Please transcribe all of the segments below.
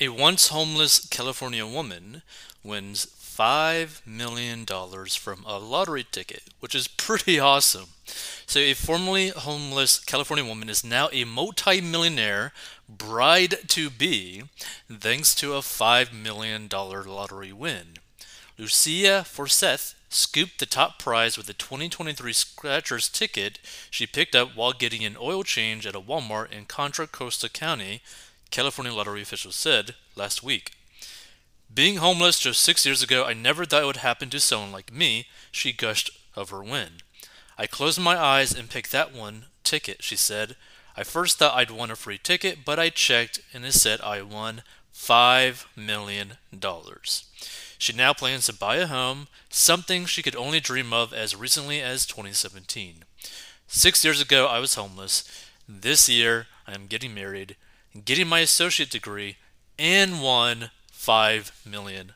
A once homeless California woman wins $5 million from a lottery ticket, which is pretty awesome. So a formerly homeless California woman is now a multi-millionaire bride-to-be thanks to a $5 million lottery win. Lucia Forseth scooped the top prize with the 2023 Scratchers ticket she picked up while getting an oil change at a Walmart in Contra Costa County, California Lottery officials said last week. "Being homeless just 6 years ago, I never thought it would happen to someone like me," she gushed of her win. "I closed my eyes and picked that one ticket," she said. "I first thought I'd won a free ticket, but I checked and it said I won $5 million. She now plans to buy a home, something she could only dream of as recently as 2017. "6 years ago, I was homeless. This year, I am getting married, getting my associate degree, and won $5 million,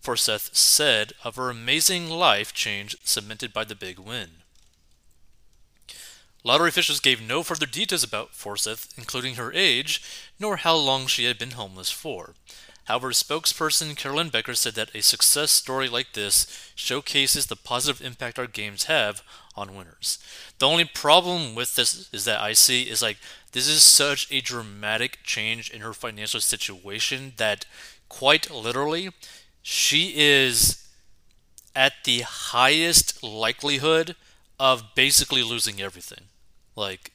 Forseth said of her amazing life change cemented by the big win. Lottery officials gave no further details about Forseth, including her age, nor how long she had been homeless for. However, spokesperson Carolyn Becker said that a success story like this showcases the positive impact our games have on winners. "The only problem with this is that I see is like this is such a dramatic change in her financial situation that quite literally she is at the highest likelihood of basically losing everything, like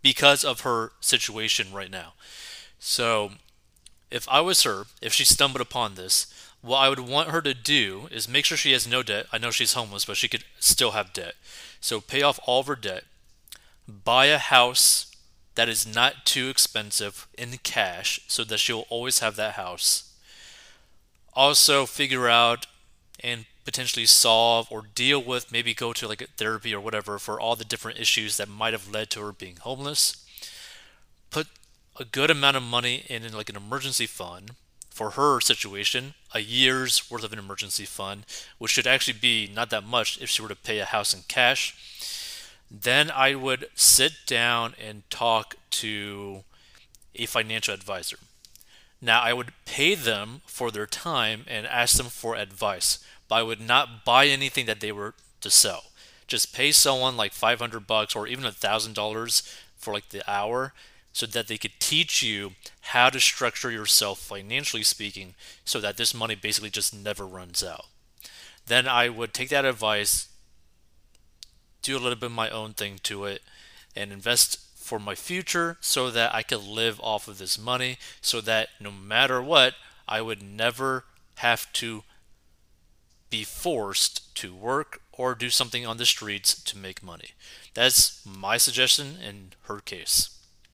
because of her situation right now. So if I was her, if she stumbled upon this, what I would want her to do is make sure she has no debt. I know she's homeless, but she could still have debt. So pay off all of her debt, buy a house that is not too expensive in cash so that she'll always have that house. Also figure out and potentially solve or deal with, maybe go to like a therapy or whatever for all the different issues that might have led to her being homeless. Put a good amount of money in like an emergency fund for her situation, a year's worth of an emergency fund, which should actually be not that much if she were to pay a house in cash. Then I would sit down and talk to a financial advisor. Now I would pay them for their time and ask them for advice, but I would not buy anything that they were to sell. Just pay someone like $500 or even $1,000 for like the hour, so that they could teach you how to structure yourself financially speaking so that this money basically just never runs out. Then I would take that advice, do a little bit of my own thing to it, and invest for my future so that I could live off of this money so that no matter what, I would never have to be forced to work or do something on the streets to make money." That's my suggestion in her case.